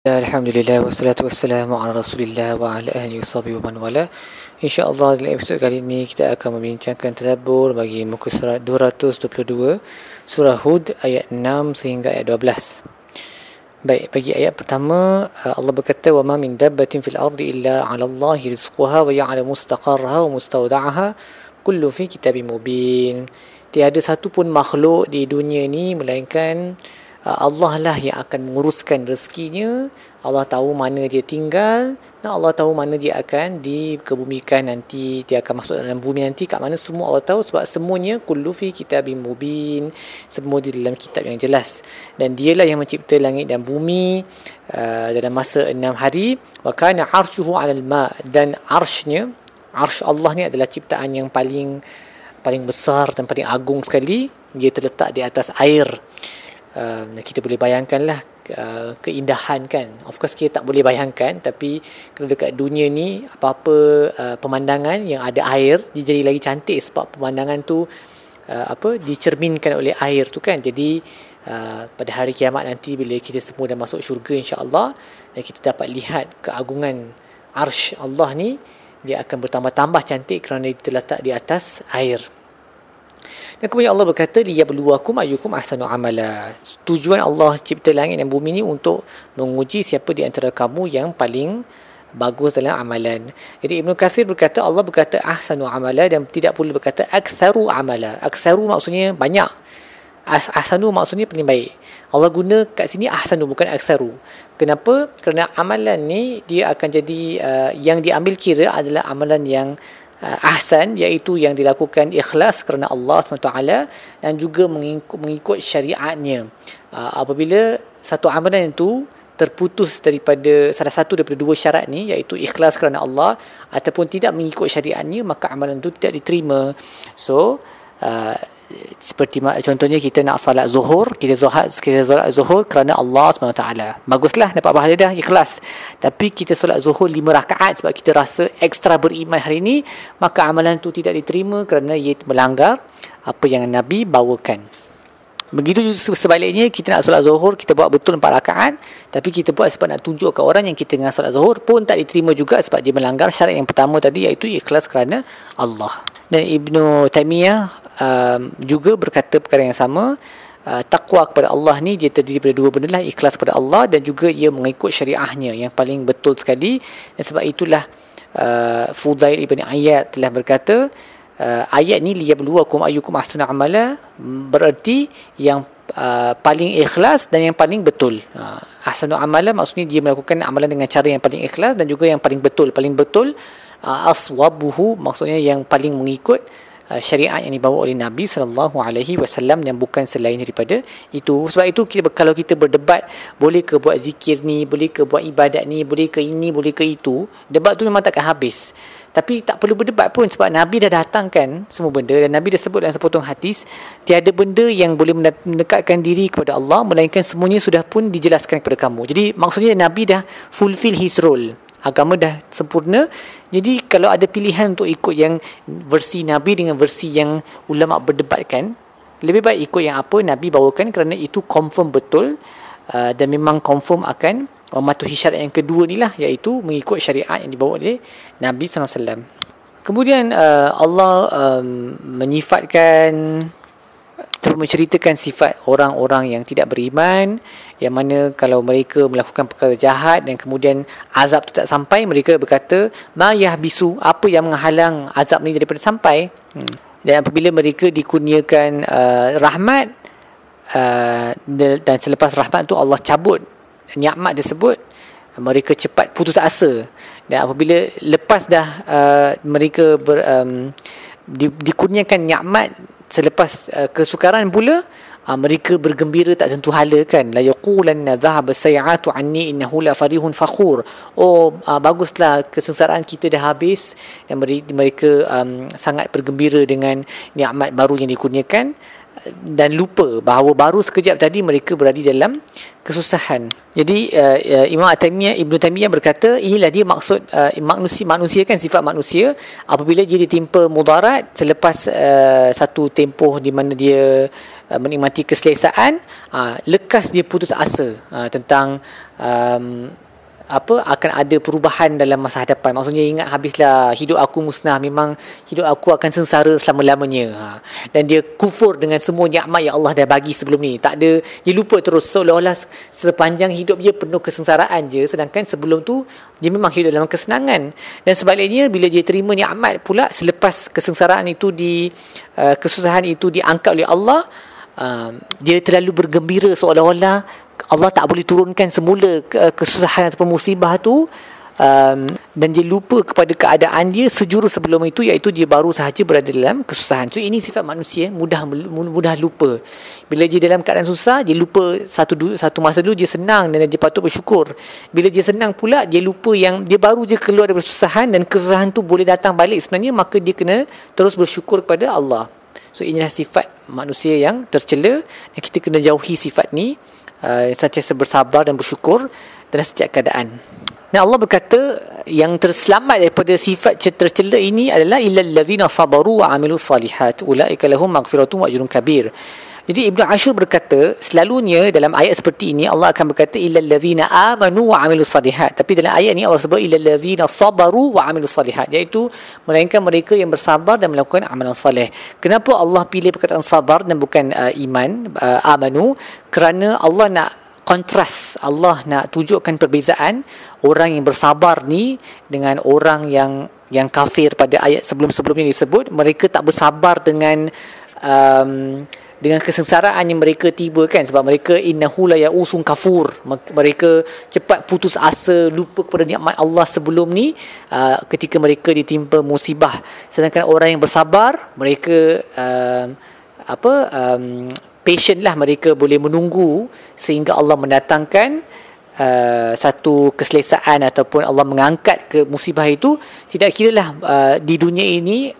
Alhamdulillah, wassalatu wassalamu ala rasulillah wa ala ahli washabihi wa man wala. InsyaAllah dalam episod kali ini kita akan membincangkan tadabbur bagi muka surat 222 Surah Hud ayat 6 sehingga ayat 12. Baik, bagi ayat pertama Allah berkata wa ma min dabbatin fil ardi illa 'ala Allahi rizquha wa ya'lamu mustaqarraha wa mustawda'aha kullu fi kitabim mubin. Tiada satu pun makhluk di dunia ni melainkan Allah lah yang akan menguruskan rezekinya. Allah tahu mana dia tinggal dan Allah tahu mana dia akan dikebumikan nanti, dia akan masuk dalam bumi nanti kat mana, semua Allah tahu sebab semuanya kullu fi kitabim mubin, semua di dalam kitab yang jelas, dan dialah yang mencipta langit dan bumi dalam masa 6 hari. Wa kana arshuhu 'alal ma', dan arsh Allah ni adalah ciptaan yang paling besar dan paling agung sekali, dia terletak di atas air. Kita boleh bayangkanlah keindahan kan. Of course kita tak boleh bayangkan, tapi kalau dekat dunia ni apa-apa pemandangan yang ada air, dia jadi lagi cantik sebab pemandangan tu dicerminkan oleh air tu kan. Jadi pada hari kiamat nanti bila kita semua dah masuk syurga insya-Allah, dan kita dapat lihat keagungan arsy Allah ni, dia akan bertambah-tambah cantik kerana dia terletak di atas air. Dan kemudian Allah berkata liyabluwakum ayyukum ahsanu amala. Tujuan Allah cipta langit dan bumi ni untuk menguji siapa di antara kamu yang paling bagus dalam amalan. Jadi Ibn Kathir berkata Allah berkata ahsanu amala dan tidak perlu berkata aktsaru amala. Aktsaru maksudnya banyak. Ahsanu maksudnya paling baik. Allah guna kat sini ahsanu bukan aktsaru. Kenapa? Kerana amalan ni dia akan jadi yang diambil kira adalah amalan yang ahsan, iaitu yang dilakukan ikhlas kerana Allah SWT dan juga mengikut syariatnya. Apabila satu amalan itu terputus daripada salah satu daripada dua syarat ni, iaitu ikhlas kerana Allah ataupun tidak mengikut syariatnya, maka amalan itu tidak diterima. So seperti contohnya kita nak salat zuhur, kita salat zuhur kerana Allah SWT, baguslah dapat pahala dah, ikhlas. Tapi kita salat zuhur 5 rakaat sebab kita rasa ekstra beriman hari ini, maka amalan tu tidak diterima kerana ia melanggar apa yang Nabi bawakan. Begitu sebaliknya, kita nak solat zuhur, kita buat betul 4 rakaat, tapi kita buat sebab nak tunjuk ke orang yang kita tengah solat zuhur pun tak diterima juga sebab dia melanggar syarat yang pertama tadi, iaitu ikhlas kerana Allah. Dan Ibn Taymiyyah juga berkata perkara yang sama. Taqwa kepada Allah ni dia terdiri daripada 2 benda lah, ikhlas kepada Allah dan juga ia mengikut syariahnya yang paling betul sekali. Dan sebab itulah Fudair Ibn Ayat telah berkata ayat ni liyabluwakum ayyukum ahsanu amala, bererti yang paling ikhlas dan yang paling betul. Ahsanu amala maksudnya dia melakukan amalan dengan cara yang paling ikhlas dan juga yang paling betul. Paling betul aswabuhu maksudnya yang paling mengikut syariat yang dibawa oleh Nabi SAW dan bukan selain daripada itu. Sebab itu kalau kita berdebat boleh ke buat zikir ni, boleh ke buat ibadat ni, boleh ke ini, boleh ke itu, debat tu memang takkan habis. Tapi tak perlu berdebat pun sebab Nabi dah datangkan semua benda, dan Nabi dah sebut dalam sepotong hadis tiada benda yang boleh mendekatkan diri kepada Allah melainkan semuanya sudah pun dijelaskan kepada kamu. Jadi maksudnya Nabi dah fulfill his role, agama dah sempurna. Jadi kalau ada pilihan untuk ikut yang versi Nabi dengan versi yang ulama berdebatkan, lebih baik ikut yang apa Nabi bawakan kerana itu confirm betul dan memang confirm akan mematuhi syarat yang kedua ni lah, iaitu mengikut syariat yang dibawa oleh Nabi SAW. Kemudian Allah menyifatkan, menceritakan sifat orang-orang yang tidak beriman, yang mana kalau mereka melakukan perkara jahat dan kemudian azab tu tak sampai, mereka berkata ma yahbisu, apa yang menghalang azab ni daripada sampai. Dan apabila mereka dikurniakan rahmat dan selepas rahmat tu Allah cabut nikmat tersebut, mereka cepat putus asa. Dan apabila lepas dah mereka dikurniakan nikmat, selepas kesukaran pula mereka bergembira tak tentu hala kan. La yaqulanna dhahaba as-say'atu anni innahu la farihun fakhur. Oh baguslah kesengsaraan kita dah habis, dan mereka sangat bergembira dengan nikmat baru yang dikurniakan. dan lupa bahawa baru sekejap tadi mereka berada dalam kesusahan. Jadi Imam Ibn Taymiyyah berkata inilah dia maksud manusia kan, sifat manusia apabila dia ditimpa mudarat selepas satu tempoh di mana dia menikmati keselesaan, lekas dia putus asa tentang akan ada perubahan dalam masa hadapan. Maksudnya ingat habislah hidup aku musnah, memang hidup aku akan sengsara selama-lamanya. Dan dia kufur dengan semua nikmat yang Allah dah bagi sebelum ni. Tak ada, dia lupa terus, seolah-olah sepanjang hidup dia penuh kesengsaraan je, sedangkan sebelum tu dia memang hidup dalam kesenangan. Dan sebaliknya bila dia terima nikmat pula selepas kesengsaraan itu, kesusahan itu diangkat oleh Allah, dia terlalu bergembira seolah-olah Allah tak boleh turunkan semula kesusahan atau musibah tu, dan dia lupa kepada keadaan dia sejurus sebelum itu, iaitu dia baru sahaja berada dalam kesusahan. So ini sifat manusia, mudah lupa. Bila dia dalam keadaan susah, dia lupa satu masa dulu dia senang dan dia patut bersyukur. Bila dia senang pula, dia lupa yang dia baru je keluar dari kesusahan dan kesusahan tu boleh datang balik sebenarnya, maka dia kena terus bersyukur kepada Allah. So inilah sifat manusia yang tercela, dan kita kena jauhi sifat ni. Sentiasa bersabar dan bersyukur dalam setiap keadaan. Dan Allah berkata yang terselamat daripada sifat tercela ini adalah illal ladzina sabaru wa amilus salihat ulaika lahum maghfiratun wa ajrun kabir. Jadi Ibn Ashur berkata, selalunya dalam ayat seperti ini Allah akan berkata illal ladzina amanu wa amilus salihat, tapi dalam ayat ni Allah sebut illal ladzina sabaru wa amilus salihat, iaitu melainkan mereka yang bersabar dan melakukan amalan soleh. Kenapa Allah pilih perkataan sabar dan bukan iman, amanu? Kerana Allah nak kontras, Allah nak tunjukkan perbezaan orang yang bersabar ni dengan orang yang kafir. Pada ayat sebelum-sebelumnya disebut mereka tak bersabar dengan kesengsaraan yang mereka tiba kan, sebab mereka innahu la ya'usun kafur, mereka cepat putus asa, lupa kepada nikmat Allah sebelum ni ketika mereka ditimpa musibah. Sedangkan orang yang bersabar, mereka patient lah, mereka boleh menunggu sehingga Allah mendatangkan satu keselesaan ataupun Allah mengangkat ke musibah itu, tidak kira lah di dunia ini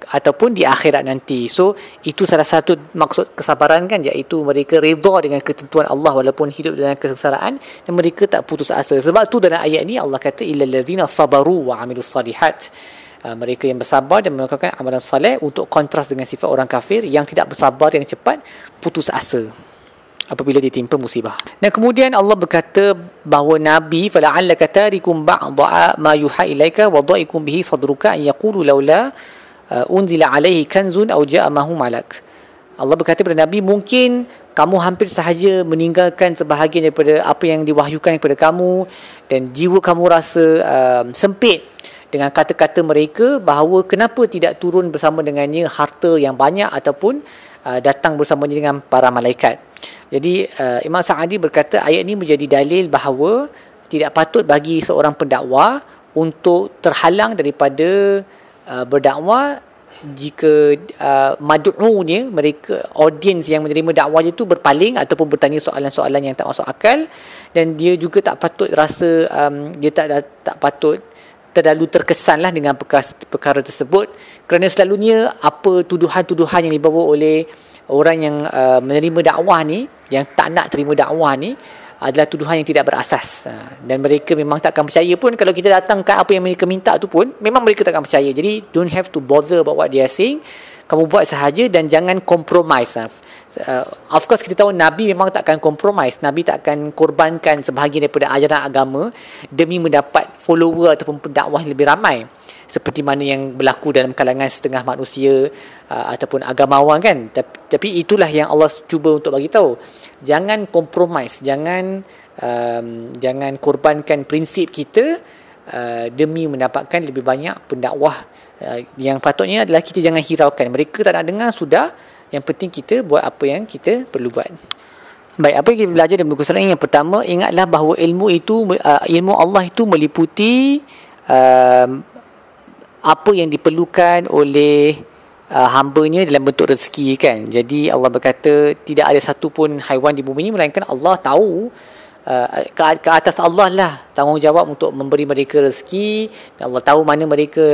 ataupun di akhirat nanti. So itu salah satu maksud kesabaran kan, iaitu mereka redha dengan ketentuan Allah walaupun hidup dalam kesengsaraan, dan mereka tak putus asa. Sebab tu dalam ayat ni Allah kata illal ladzina sabaru wa amilus salihat, mereka yang bersabar dan melakukan amalan saleh, untuk kontras dengan sifat orang kafir yang tidak bersabar, yang cepat putus asa apabila ditimpa musibah. Dan kemudian Allah berkata bahawa Nabi, fala'allaka tarikum ba'da ma yuha ilaika wa dha'ikum bihi sadruka an yaqulu laula unzila alaihi kanzun aw jaa ma'ahu malak. Allah berkata kepada Nabi, mungkin kamu hampir sahaja meninggalkan sebahagian daripada apa yang diwahyukan kepada kamu, dan jiwa kamu rasa sempit dengan kata-kata mereka bahawa kenapa tidak turun bersama dengannya harta yang banyak ataupun datang bersamanya dengan para malaikat. Jadi Imam Sa'adi berkata ayat ini menjadi dalil bahawa tidak patut bagi seorang pendakwah untuk terhalang daripada berdakwah jika mad'unya, mereka audiens yang menerima dakwah dia tu berpaling ataupun bertanya soalan-soalan yang tak masuk akal. Dan dia juga tak patut rasa dia tak patut terlalu terkesanlah dengan perkara tersebut, kerana selalunya apa tuduhan-tuduhan yang dibawa oleh orang yang menerima dakwah ni, yang tak nak terima dakwah ni, adalah tuduhan yang tidak berasas, dan mereka memang tak akan percaya pun. Kalau kita datangkan apa yang mereka minta tu pun, memang mereka tak akan percaya. Jadi don't have to bother about what they are saying, kamu buat sahaja dan jangan compromise. Of course kita tahu Nabi memang tak akan compromise, Nabi tak akan korbankan sebahagian daripada ajaran agama demi mendapat follower ataupun pendakwah yang lebih ramai, seperti mana yang berlaku dalam kalangan setengah manusia ataupun agamawan kan. Tapi itulah yang Allah cuba untuk bagi tahu, jangan compromise, jangan korbankan prinsip kita demi mendapatkan lebih banyak pendakwah yang patutnya adalah kita jangan hiraukan. Mereka tak nak dengar, sudah, yang penting kita buat apa yang kita perlu buat. Baik, apa yang kita belajar dalam buku Surah ini? Yang pertama, ingatlah bahawa ilmu Allah itu meliputi apa yang diperlukan oleh hambanya dalam bentuk rezeki kan. Jadi Allah berkata tidak ada satu pun haiwan di bumi ini melainkan Allah tahu ke atas Allah lah tanggungjawab untuk memberi mereka rezeki. Allah tahu mana mereka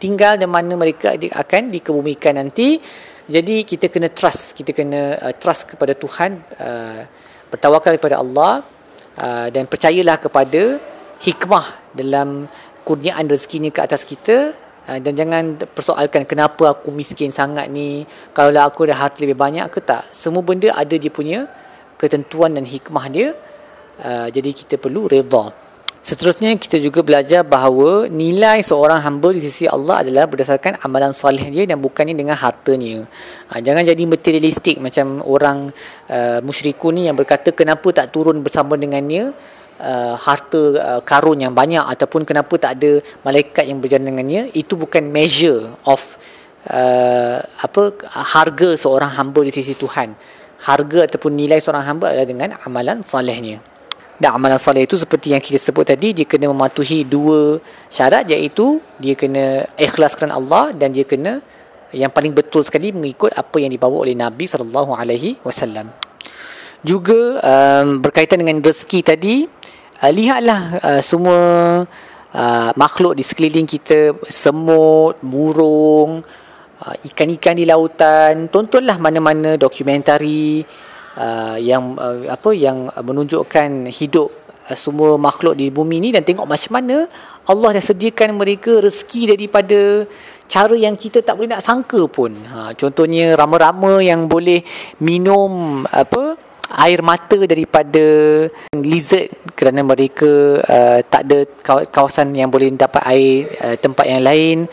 tinggal dan mana mereka akan dikebumikan nanti. Jadi kita kena trust, kita kena trust kepada Tuhan, bertawakal kepada Allah, dan percayalah kepada hikmah dalam kurniaan rezekinya ke atas kita. Dan jangan persoalkan kenapa aku miskin sangat ni, kalaulah aku ada harta lebih banyak ke tak. Semua benda ada dia punya ketentuan dan hikmah dia. Jadi kita perlu redha. Seterusnya kita juga belajar bahawa nilai seorang hamba di sisi Allah adalah berdasarkan amalan salih dia dan bukannya dengan hartanya. Jangan jadi materialistik macam orang musyrikun ni yang berkata kenapa tak turun bersama dengannya harta karun yang banyak, ataupun kenapa tak ada malaikat yang berjalan dengannya. Itu bukan measure of harga seorang hamba di sisi Tuhan. Harga ataupun nilai seorang hamba adalah dengan amalan salehnya. Dan amalan saleh itu seperti yang kita sebut tadi, dia kena mematuhi dua syarat, iaitu dia kena ikhlas kerana Allah dan dia kena yang paling betul sekali mengikut apa yang dibawa oleh Nabi SAW. Juga berkaitan dengan rezeki tadi, lihatlah semua makhluk di sekeliling kita, semut, burung, ikan-ikan di lautan. Tontonlah mana-mana dokumentari yang menunjukkan hidup semua makhluk di bumi ni, dan tengok macam mana Allah dah sediakan mereka rezeki daripada cara yang kita tak boleh nak sangka pun. Contohnya rama-rama yang boleh minum air mata daripada lizard kerana mereka tak ada kawasan yang boleh dapat air tempat yang lain,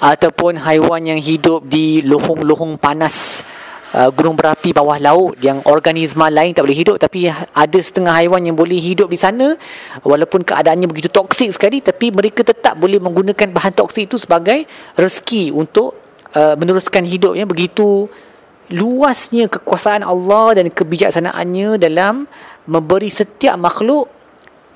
ataupun haiwan yang hidup di lohong-lohong panas gunung berapi bawah laut yang organisma lain tak boleh hidup, tapi ada setengah haiwan yang boleh hidup di sana walaupun keadaannya begitu toksik sekali, tapi mereka tetap boleh menggunakan bahan toksik itu sebagai rezeki untuk meneruskan hidupnya. Begitu luasnya kekuasaan Allah dan kebijaksanaannya dalam memberi setiap makhluk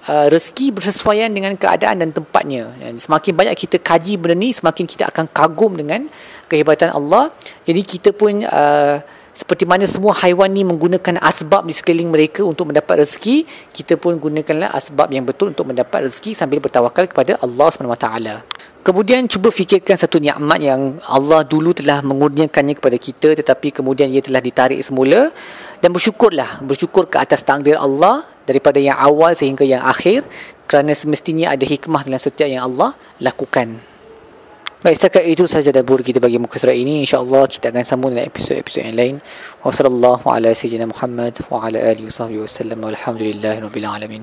rezeki bersesuaian dengan keadaan dan tempatnya. Dan semakin banyak kita kaji benda ni, semakin kita akan kagum dengan kehebatan Allah. Jadi kita pun seperti mana semua haiwan ni menggunakan asbab di sekeliling mereka untuk mendapat rezeki, kita pun gunakanlah asbab yang betul untuk mendapat rezeki sambil bertawakal kepada Allah SWT. Kemudian cuba fikirkan satu nikmat yang Allah dulu telah mengurniakannya kepada kita, tetapi kemudian ia telah ditarik semula, dan bersyukurlah, bersyukur ke atas takdir Allah daripada yang awal sehingga yang akhir, kerana semestinya ada hikmah dalam setiap yang Allah lakukan. Baik, setakat itu sahaja dabur kita bagi muka surat ini. InsyaAllah kita akan sambung dalam episod-episod yang lain. Wa sallallahu ala sayyidina Muhammad wa ala alihi wa sahbihi wa sallam. Alhamdulillahirabbil alamin.